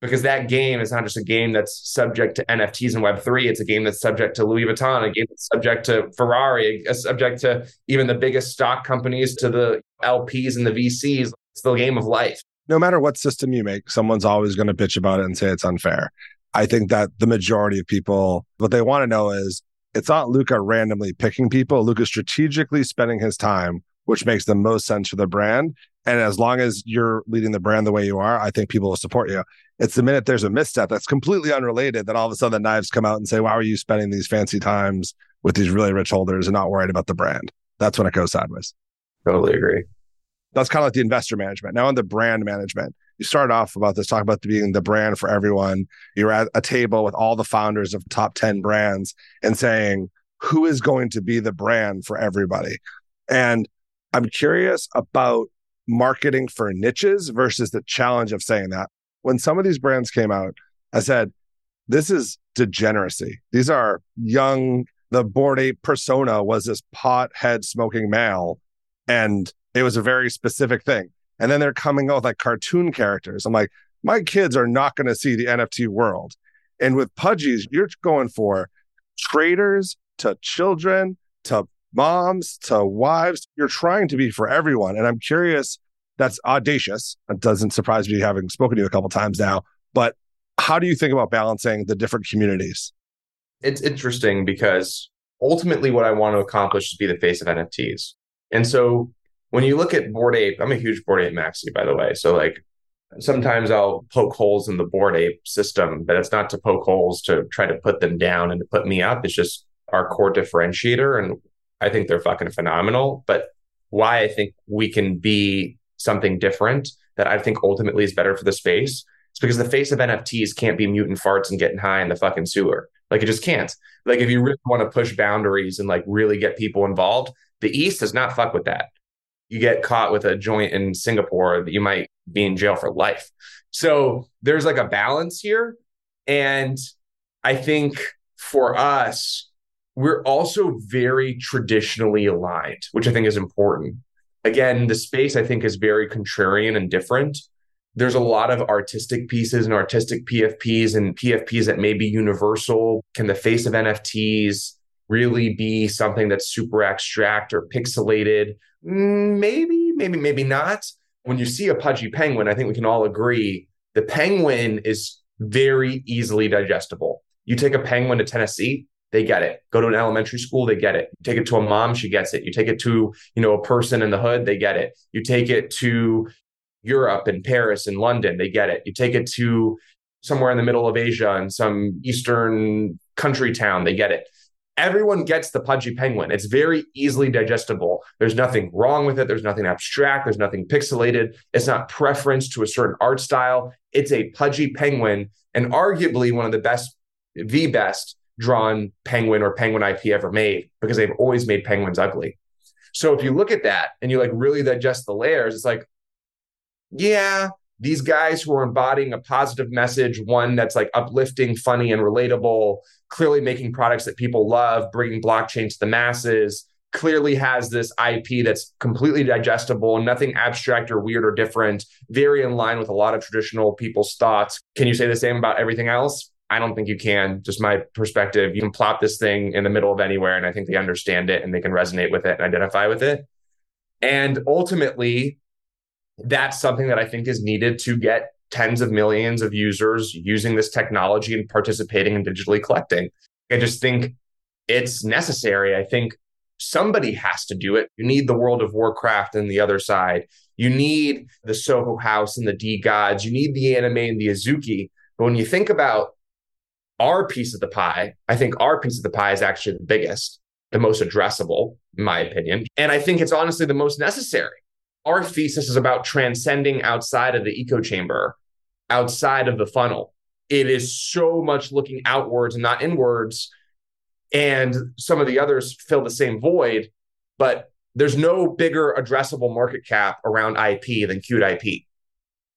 because that game is not just a game that's subject to N F Ts and Web three. It's a game that's subject to Louis Vuitton, a game that's subject to Ferrari, a subject to even the biggest stock companies, to the L Ps and the V Cs. It's the game of life. No matter what system you make, someone's always going to bitch about it and say it's unfair. I think that the majority of people, what they want to know is it's not Luca randomly picking people. Luca's strategically spending his time, which makes the most sense for the brand. And as long as you're leading the brand the way you are, I think people will support you. It's the minute there's a misstep that's completely unrelated that all of a sudden the knives come out and say, why are you spending these fancy times with these really rich holders and not worried about the brand. That's when it goes sideways. Totally agree. That's kind of like the investor management. Now on the brand management, you started off about this, talk about being the brand for everyone. You're at a table with all the founders of top ten brands and saying, who is going to be the brand for everybody? And I'm curious about marketing for niches versus the challenge of saying that. When some of these brands came out, I said, this is degeneracy. These are young, the Bored Ape persona was this pothead smoking male. And it was a very specific thing. And then they're coming out with like cartoon characters. I'm like, my kids are not going to see the N F T world. And with Pudgies, you're going for traders to children, to moms, to wives. You're trying to be for everyone. And I'm curious, that's audacious. It doesn't surprise me having spoken to you a couple of times now. But how do you think about balancing the different communities? It's interesting because ultimately what I want to accomplish is be the face of N F Ts. And so when you look at Bored Ape, I'm a huge Bored Ape maxi, by the way. So like sometimes I'll poke holes in the Bored Ape system, but it's not to poke holes to try to put them down and to put me up. It's just our core differentiator. And I think they're fucking phenomenal. But why I think we can be something different that I think ultimately is better for the space, it's because the face of N F Ts can't be mutant farts and getting high in the fucking sewer. Like it just can't. Like if you really want to push boundaries and like really get people involved, the East does not fuck with that. You get caught with a joint in Singapore, that you might be in jail for life. So there's like a balance here. And I think for us, we're also very traditionally aligned, which I think is important. Again, the space I think is very contrarian and different. There's a lot of artistic pieces and artistic P F Ps and P F Ps that may be universal. Can the face of N F Ts really be something that's super abstract or pixelated? Maybe, maybe, maybe not. When you see a Pudgy Penguin, I think we can all agree the penguin is very easily digestible. You take a penguin to Tennessee, they get it. Go to an elementary school, they get it. You take it to a mom, she gets it. You take it to, you know, a person in the hood, they get it. You take it to Europe and Paris and London, they get it. You take it to somewhere in the middle of Asia and some Eastern country town, they get it. Everyone gets the Pudgy Penguin. It's very easily digestible. There's nothing wrong with it. There's nothing abstract. There's nothing pixelated. It's not preference to a certain art style. It's a Pudgy Penguin and arguably one of the best, the best drawn penguin or penguin I P ever made because they've always made penguins ugly. So if you look at that and you like really digest the layers, it's like, yeah, these guys who are embodying a positive message, one that's like uplifting, funny, and relatable, clearly making products that people love, bringing blockchain to the masses, clearly has this I P that's completely digestible, nothing abstract or weird or different, very in line with a lot of traditional people's thoughts. Can you say the same about everything else? I don't think you can. Just my perspective. You can plop this thing in the middle of anywhere, and I think they understand it and they can resonate with it and identify with it. And ultimately, that's something that I think is needed to get tens of millions of users using this technology and participating and digitally collecting. I just think it's necessary. I think somebody has to do it. You need the World of Warcraft and the other side. You need the Soho House and the D-Gods. You need the anime and the Azuki. But when you think about our piece of the pie, I think our piece of the pie is actually the biggest, the most addressable, in my opinion. And I think it's honestly the most necessary. Our thesis is about transcending outside of the echo chamber, outside of the funnel. It is so much looking outwards and not inwards. And some of the others fill the same void, but there's no bigger addressable market cap around I P than Qt I P.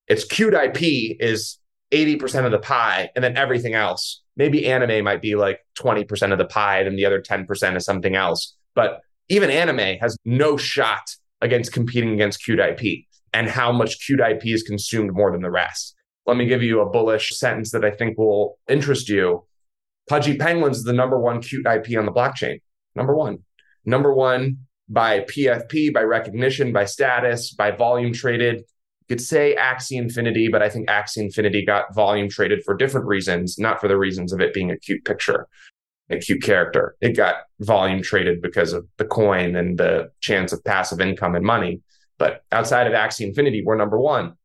It's Qt I P is eighty percent of the pie, and then everything else. Maybe anime might be like twenty percent of the pie, and the other ten percent is something else. But even anime has no shot against competing against Qt I P and how much Qt I P is consumed more than the rest. Let me give you a bullish sentence that I think will interest you. Pudgy Penguins is the number one Qt I P on the blockchain. Number one. Number one by P F P, by recognition, by status, by volume traded. You could say Axie Infinity, but I think Axie Infinity got volume traded for different reasons, not for the reasons of it being a cute picture, a cute character. It got volume traded because of the coin and the chance of passive income and money. But outside of Axie Infinity, we're number one.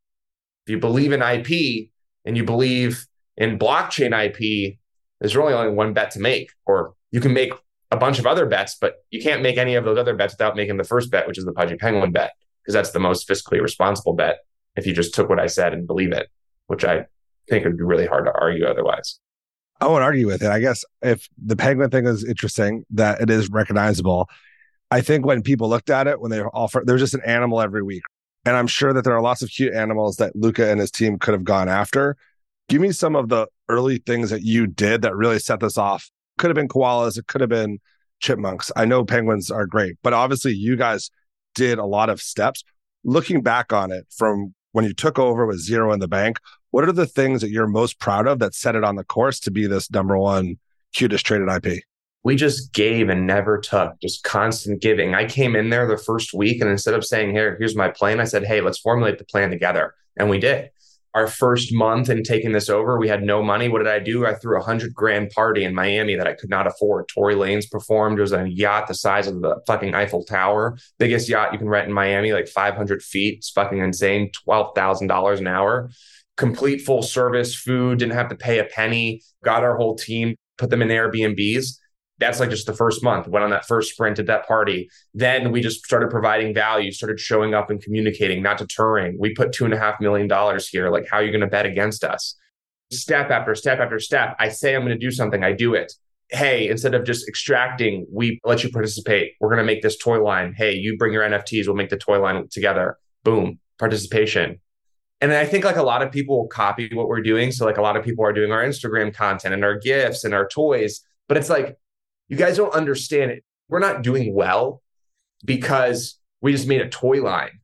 If you believe in I P and you believe in blockchain I P, there's really only one bet to make, or you can make a bunch of other bets, but you can't make any of those other bets without making the first bet, which is the Pudgy Penguin bet, because that's the most fiscally responsible bet if you just took what I said and believe it, which I think would be really hard to argue otherwise. I won't argue with it. I guess if the penguin thing is interesting, that it is recognizable. I think when people looked at it, when they were offered, there was just an animal every week. And I'm sure that there are lots of cute animals that Luca and his team could have gone after. Give me some of the early things that you did that really set this off. Could have been koalas. It could have been chipmunks. I know penguins are great, but obviously you guys did a lot of steps. Looking back on it from when you took over with zero in the bank, what are the things that you're most proud of that set it on the course to be this number one cutest traded I P? We just gave and never took, just constant giving. I came in there the first week and instead of saying, here, here's my plan, I said, hey, let's formulate the plan together. And we did. Our first month in taking this over, we had no money. What did I do? I threw a hundred grand party in Miami that I could not afford. Tory Lanez performed. It was a yacht the size of the fucking Eiffel Tower. Biggest yacht you can rent in Miami, like five hundred feet. It's fucking insane. twelve thousand dollars an hour. Complete full service, food, didn't have to pay a penny. Got our whole team, put them in Airbnbs. That's like just the first month. Went on that first sprint at that party. Then we just started providing value, started showing up and communicating, not deterring. We put two and a half million dollars here. Like, how are you going to bet against us? Step after step after step. I say I'm going to do something. I do it. Hey, instead of just extracting, we let you participate. We're going to make this toy line. Hey, you bring your N F Ts. We'll make the toy line together. Boom. Participation. And I think like a lot of people will copy what we're doing. So like a lot of people are doing our Instagram content and our gifts and our toys. But it's like, you guys don't understand it. We're not doing well because we just made a toy line.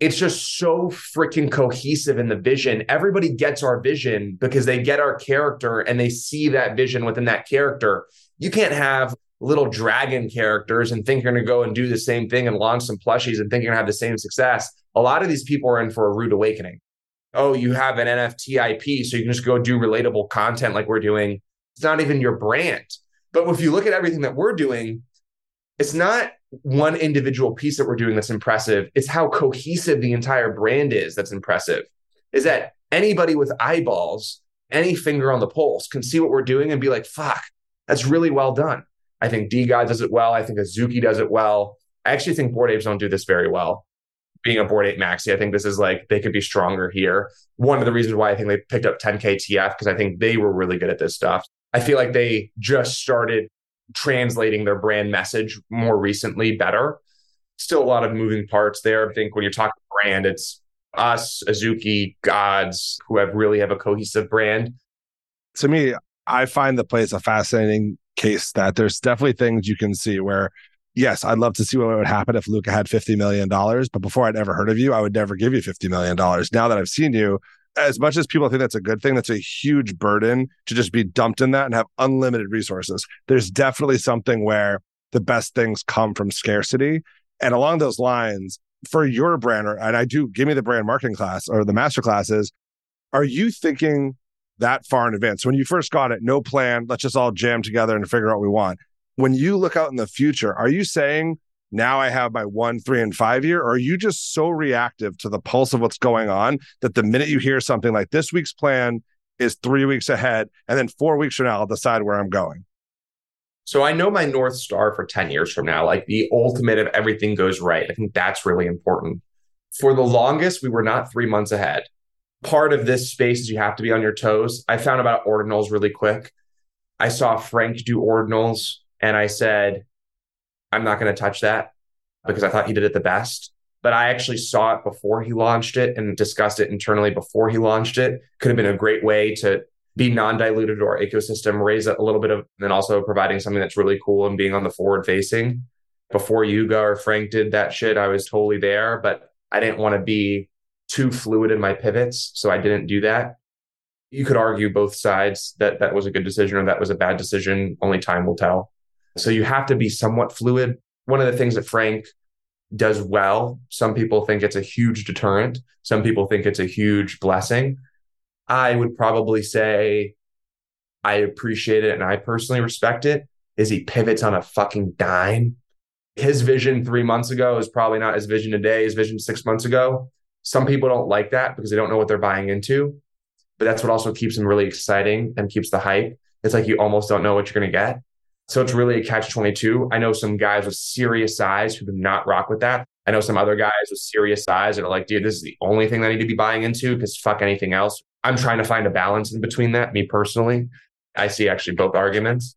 It's just so freaking cohesive in the vision. Everybody gets our vision because they get our character and they see that vision within that character. You can't have little dragon characters and think you're going to go and do the same thing and launch some plushies and think you're going to have the same success. A lot of these people are in for a rude awakening. Oh, you have an N F T I P, so you can just go do relatable content like we're doing. It's not even your brand. But if you look at everything that we're doing, it's not one individual piece that we're doing that's impressive. It's how cohesive the entire brand is that's impressive. Is that anybody with eyeballs, any finger on the pulse, can see what we're doing and be like, fuck, that's really well done. I think D-Gods does it well. I think Azuki does it well. I actually think Bored Apes don't do this very well. Being a Bored Ape Maxi, I think this is like, they could be stronger here. One of the reasons why I think they picked up ten K T F, because I think they were really good at this stuff. I feel like they just started translating their brand message more recently, better. Still a lot of moving parts there. I think when you're talking brand, it's us, Azuki, Gods, who have really have a cohesive brand. To me, I find the place a fascinating case that there's definitely things you can see where, yes, I'd love to see what would happen if Luca had fifty million dollars, but before I'd ever heard of you, I would never give you fifty million dollars. Now that I've seen you, as much as people think that's a good thing, that's a huge burden to just be dumped in that and have unlimited resources. There's definitely something where the best things come from scarcity. And along those lines, for your brand, and I do give me the brand marketing class or the master classes, are you thinking that far in advance? When you first got it, no plan, let's just all jam together and figure out what we want. When you look out in the future, are you saying, now I have my one, three, and five year? Or are you just so reactive to the pulse of what's going on that the minute you hear something like this week's plan is three weeks ahead, and then four weeks from now, I'll decide where I'm going? So I know my North Star for ten years from now, like the ultimate of everything goes right. I think that's really important. For the longest, we were not three months ahead. Part of this space is you have to be on your toes. I found about ordinals really quick. I saw Frank do ordinals and I said, I'm not going to touch that because I thought he did it the best. But I actually saw it before he launched it and discussed it internally before he launched it. Could have been a great way to be non-dilutive to our ecosystem, raise a little bit of, and also providing something that's really cool and being on the forward facing. Before Yuga or Frank did that shit, I was totally there, but I didn't want to be too fluid in my pivots. So I didn't do that. You could argue both sides that that was a good decision or that was a bad decision. Only time will tell. So you have to be somewhat fluid. One of the things that Frank does well, some people think it's a huge deterrent. Some people think it's a huge blessing. I would probably say I appreciate it and I personally respect it, is he pivots on a fucking dime. His vision three months ago is probably not his vision today, his vision six months ago. Some people don't like that because they don't know what they're buying into. But that's what also keeps them really exciting and keeps the hype. It's like you almost don't know what you're going to get. So it's really a catch twenty-two. I know some guys with serious eyes who do not rock with that. I know some other guys with serious eyes that are like, dude, this is the only thing that I need to be buying into because fuck anything else. I'm trying to find a balance in between that, me personally. I see actually both arguments.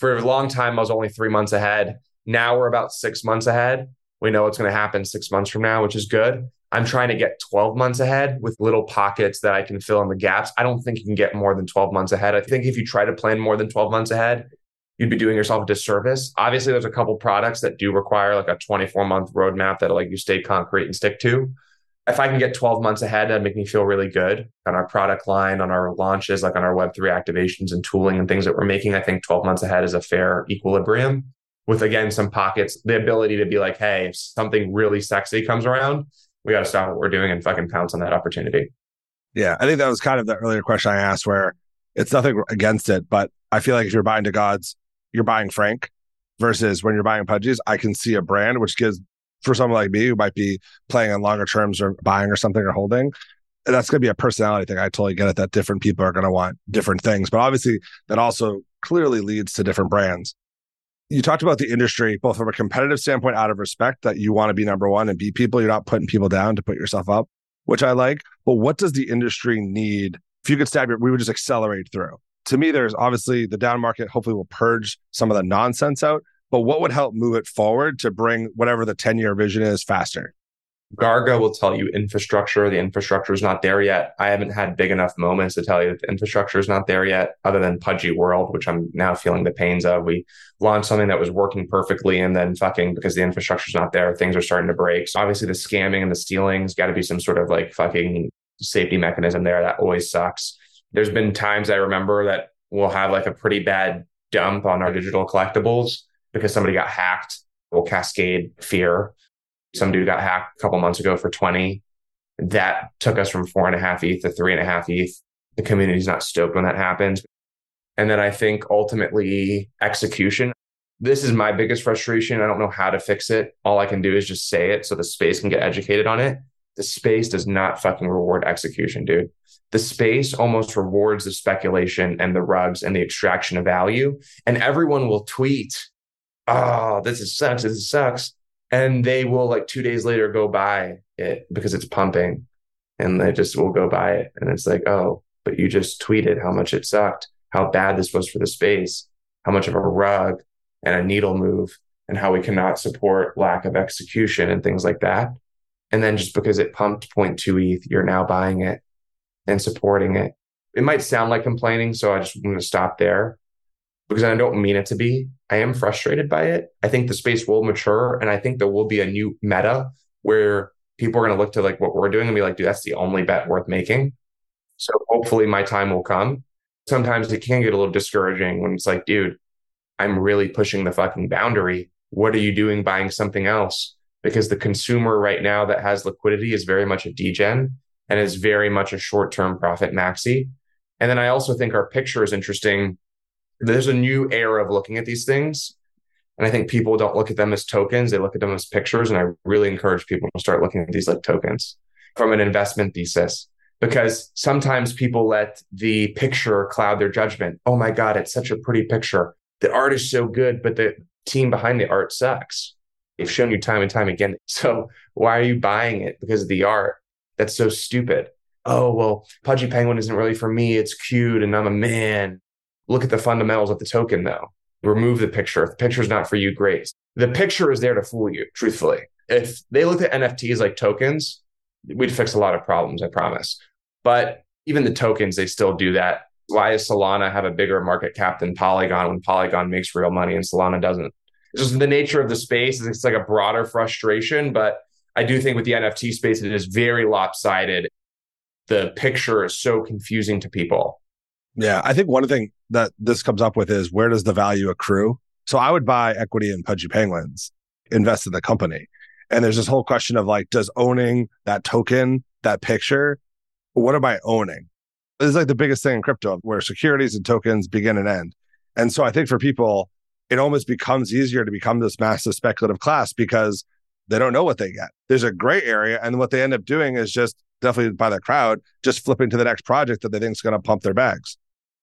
For a long time, I was only three months ahead. Now we're about six months ahead. We know what's going to happen six months from now, which is good. I'm trying to get twelve months ahead with little pockets that I can fill in the gaps. I don't think you can get more than twelve months ahead. I think if you try to plan more than twelve months ahead, you'd be doing yourself a disservice. Obviously, there's a couple products that do require like a twenty-four month roadmap that like you stay concrete and stick to. If I can get twelve months ahead, that'd make me feel really good on our product line, on our launches, like on our web three activations and tooling and things that we're making. I think twelve months ahead is a fair equilibrium with, again, some pockets, the ability to be like, hey, if something really sexy comes around, we got to stop what we're doing and fucking pounce on that opportunity. Yeah, I think that was kind of the earlier question I asked where it's nothing against it, but I feel like if you're buying D-Gods, you're buying Frank versus when you're buying Pudgies, I can see a brand, which gives, for someone like me who might be playing on longer terms or buying or something or holding, that's going to be a personality thing. I totally get it that different people are going to want different things, but obviously that also clearly leads to different brands. You talked about the industry, both from a competitive standpoint, out of respect that you want to be number one and beat people. You're not putting people down to put yourself up, which I like. But what does the industry need? If you could stab your, we would just accelerate through. To me, there's obviously the down market, hopefully will purge some of the nonsense out, but what would help move it forward to bring whatever the ten-year vision is faster? Garga will tell you infrastructure. The infrastructure is not there yet. I haven't had big enough moments to tell you that the infrastructure is not there yet, other than Pudgy World, which I'm now feeling the pains of. We launched something that was working perfectly, and then fucking because the infrastructure is not there, things are starting to break. So obviously the scamming and the stealing has got to be some sort of like fucking safety mechanism there. That always sucks. There's been times I remember that we'll have like a pretty bad dump on our digital collectibles because somebody got hacked. We'll cascade fear. Some dude got hacked a couple months ago for twenty. That took us from four and a half E T H to three and a half E T H. The community's not stoked when that happens. And then I think ultimately execution. This is my biggest frustration. I don't know how to fix it. All I can do is just say it so the space can get educated on it. The space does not fucking reward execution, dude. The space almost rewards the speculation and the rugs and the extraction of value. And everyone will tweet, oh, this is sucks, this is sucks. And they will like two days later go buy it because it's pumping and they just will go buy it. And it's like, oh, but you just tweeted how much it sucked, how bad this was for the space, how much of a rug and a needle move and how we cannot support lack of execution and things like that. And then just because it pumped zero point two E T H, you're now buying it and supporting it. It might sound like complaining, so I just want to stop there because I don't mean it to be. I am frustrated by it. I think the space will mature, and I think there will be a new meta where people are going to look to like what we're doing and be like, dude, that's the only bet worth making. So hopefully my time will come. Sometimes it can get a little discouraging when it's like, dude, I'm really pushing the fucking boundary. What are you doing buying something else? Because the consumer right now that has liquidity is very much a degen and is very much a short-term profit maxi. And then I also think our picture is interesting. There's a new era of looking at these things. And I think people don't look at them as tokens. They look at them as pictures. And I really encourage people to start looking at these like tokens from an investment thesis, because sometimes people let the picture cloud their judgment. Oh my God, it's such a pretty picture. The art is so good, but the team behind the art sucks. They've shown you time and time again. So why are you buying it? Because of the art. That's so stupid. Oh, well, Pudgy Penguin isn't really for me. It's cute and I'm a man. Look at the fundamentals of the token, though. Remove the picture. If the picture's not for you, great. The picture is there to fool you, truthfully. If they looked at N F Ts like tokens, we'd fix a lot of problems, I promise. But even the tokens, they still do that. Why does Solana have a bigger market cap than Polygon when Polygon makes real money and Solana doesn't? It's just the nature of the space. It's like a broader frustration. But I do think with the N F T space, it is very lopsided. The picture is so confusing to people. Yeah, I think one thing that this comes up with is where does the value accrue? So I would buy equity in Pudgy Penguins, invest in the company. And there's this whole question of like, does owning that token, that picture, what am I owning? This is like the biggest thing in crypto where securities and tokens begin and end. And so I think for people, it almost becomes easier to become this massive speculative class because they don't know what they get. There's a gray area. And what they end up doing is just definitely by the crowd, just flipping to the next project that they think is going to pump their bags.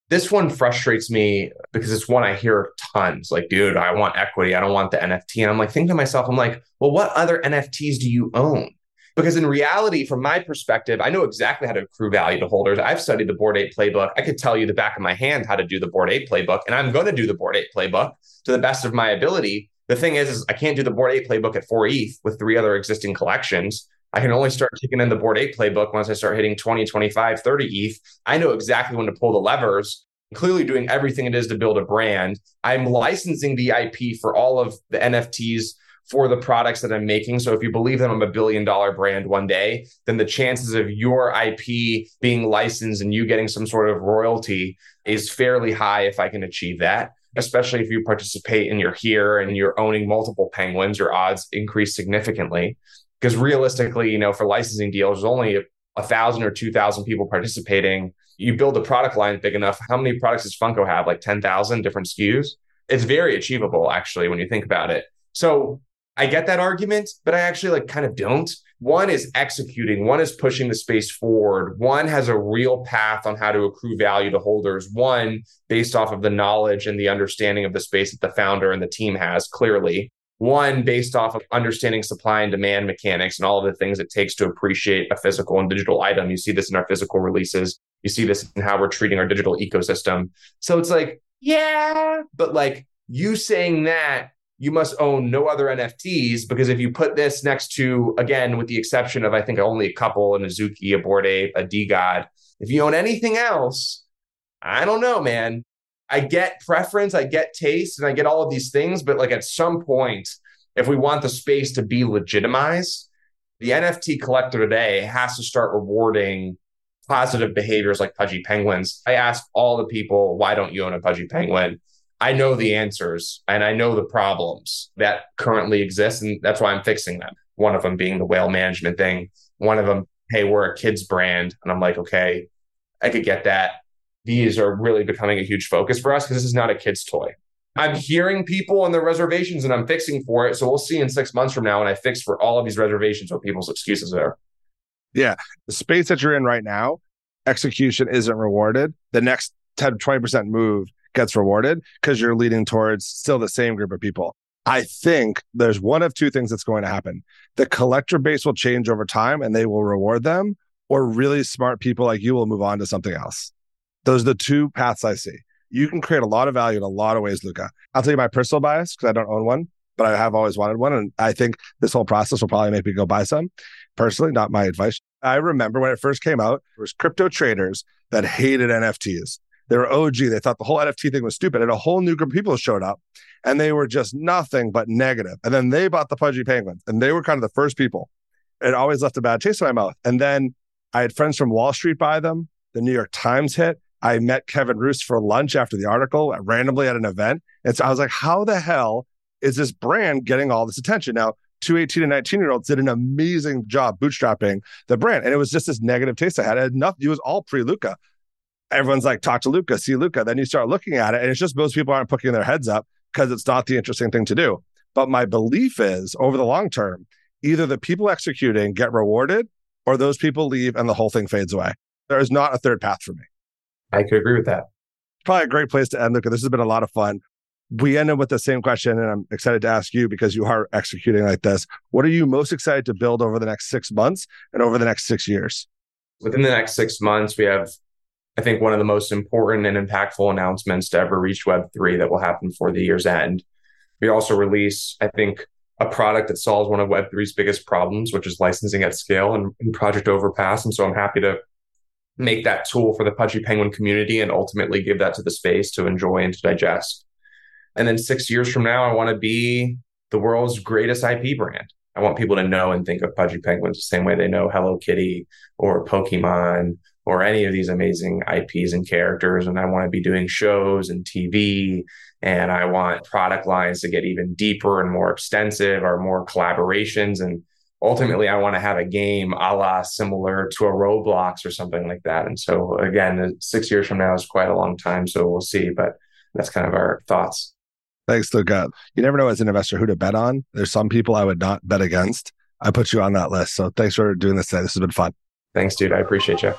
This one frustrates me because it's one I hear tons. Like, dude, I want equity. I don't want the N F T. And I'm like, thinking to myself, I'm like, well, what other N F Ts do you own? Because in reality, from my perspective, I know exactly how to accrue value to holders. I've studied the Bored Ape playbook. I could tell you the back of my hand how to do the Bored Ape playbook. And I'm going to do the Bored Ape playbook to the best of my ability. The thing is, is I can't do the Bored Ape playbook at four E T H with three other existing collections. I can only start kicking in the Bored Ape playbook once I start hitting twenty, twenty-five, thirty E T H. I know exactly when to pull the levers. Clearly doing everything it is to build a brand. I'm licensing the I P for all of the N F Ts for the products that I'm making. So if you believe that I'm a billion dollar brand one day, then the chances of your I P being licensed and you getting some sort of royalty is fairly high if I can achieve that. Especially if you participate and you're here and you're owning multiple penguins, your odds increase significantly. Because realistically, you know, for licensing deals, there's only a thousand or two thousand people participating. You build a product line big enough. How many products does Funko have? Like ten thousand different S K Us? It's very achievable, actually, when you think about it. So I get that argument, but I actually like kind of don't. One is executing. One is pushing the space forward. One has a real path on how to accrue value to holders. One, based off of the knowledge and the understanding of the space that the founder and the team has, clearly. One, based off of understanding supply and demand mechanics and all of the things it takes to appreciate a physical and digital item. You see this in our physical releases. You see this in how we're treating our digital ecosystem. So it's like, yeah, but like you saying that, you must own no other N F Ts, because if you put this next to, again, with the exception of, I think, only a couple, an Azuki, a Bored Ape, a D-God, if you own anything else, I don't know, man. I get preference, I get taste, and I get all of these things. But like at some point, if we want the space to be legitimized, the N F T collector today has to start rewarding positive behaviors like Pudgy Penguins. I ask all the people, why don't you own a Pudgy Penguin? I know the answers and I know the problems that currently exist. And that's why I'm fixing them. One of them being the whale management thing. One of them, hey, we're a kid's brand. And I'm like, okay, I could get that. These are really becoming a huge focus for us because this is not a kid's toy. I'm hearing people on their reservations and I'm fixing for it. So we'll see in six months from now when I fix for all of these reservations what people's excuses are. Yeah. The space that you're in right now, execution isn't rewarded. The next ten, twenty percent move gets rewarded because you're leading towards still the same group of people. I think there's one of two things that's going to happen. The collector base will change over time and they will reward them, or really smart people like you will move on to something else. Those are the two paths I see. You can create a lot of value in a lot of ways, Luca. I'll tell you my personal bias because I don't own one, but I have always wanted one. And I think this whole process will probably make me go buy some. Personally, not my advice. I remember when it first came out, there was crypto traders that hated N F Ts. They were O G. They thought the whole N F T thing was stupid. And a whole new group of people showed up and they were just nothing but negative. And then they bought the Pudgy Penguins and they were kind of the first people. It always left a bad taste in my mouth. And then I had friends from Wall Street buy them. The New York Times hit. I met Kevin Roos for lunch after the article randomly at an event. And so I was like, how the hell is this brand getting all this attention? Now, two eighteen and nineteen-year-olds did an amazing job bootstrapping the brand. And it was just this negative taste I had. It had nothing. It was all pre-Luca. Everyone's like, talk to Luca, see Luca. Then you start looking at it, and it's just most people aren't picking their heads up because it's not the interesting thing to do. But my belief is, over the long term, either the people executing get rewarded or those people leave and the whole thing fades away. There is not a third path for me. I could agree with that. Probably a great place to end, Luca. This has been a lot of fun. We ended with the same question, and I'm excited to ask you because you are executing like this. What are you most excited to build over the next six months and over the next six years? Within the next six months, we have, I think, one of the most important and impactful announcements to ever reach Web three that will happen before the year's end. We also release, I think, a product that solves one of Web three's biggest problems, which is licensing at scale and, and Project Overpass. And so I'm happy to make that tool for the Pudgy Penguin community and ultimately give that to the space to enjoy and to digest. And then six years from now, I want to be the world's greatest I P brand. I want people to know and think of Pudgy Penguins the same way they know Hello Kitty or Pokemon or any of these amazing I Ps and characters. And I want to be doing shows and T V, and I want product lines to get even deeper and more extensive or more collaborations. And ultimately, I want to have a game a la similar to a Roblox or something like that. And so again, six years from now is quite a long time, so we'll see. But that's kind of our thoughts. Thanks, Luca. You never know as an investor who to bet on. There's some people I would not bet against. I put you on that list. So thanks for doing this today. This has been fun. Thanks, dude. I appreciate you.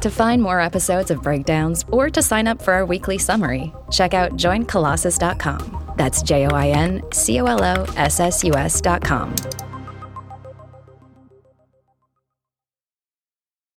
To find more episodes of Breakdowns or to sign up for our weekly summary, check out join colossus dot com. That's J O I N C O L O S S U S dot com.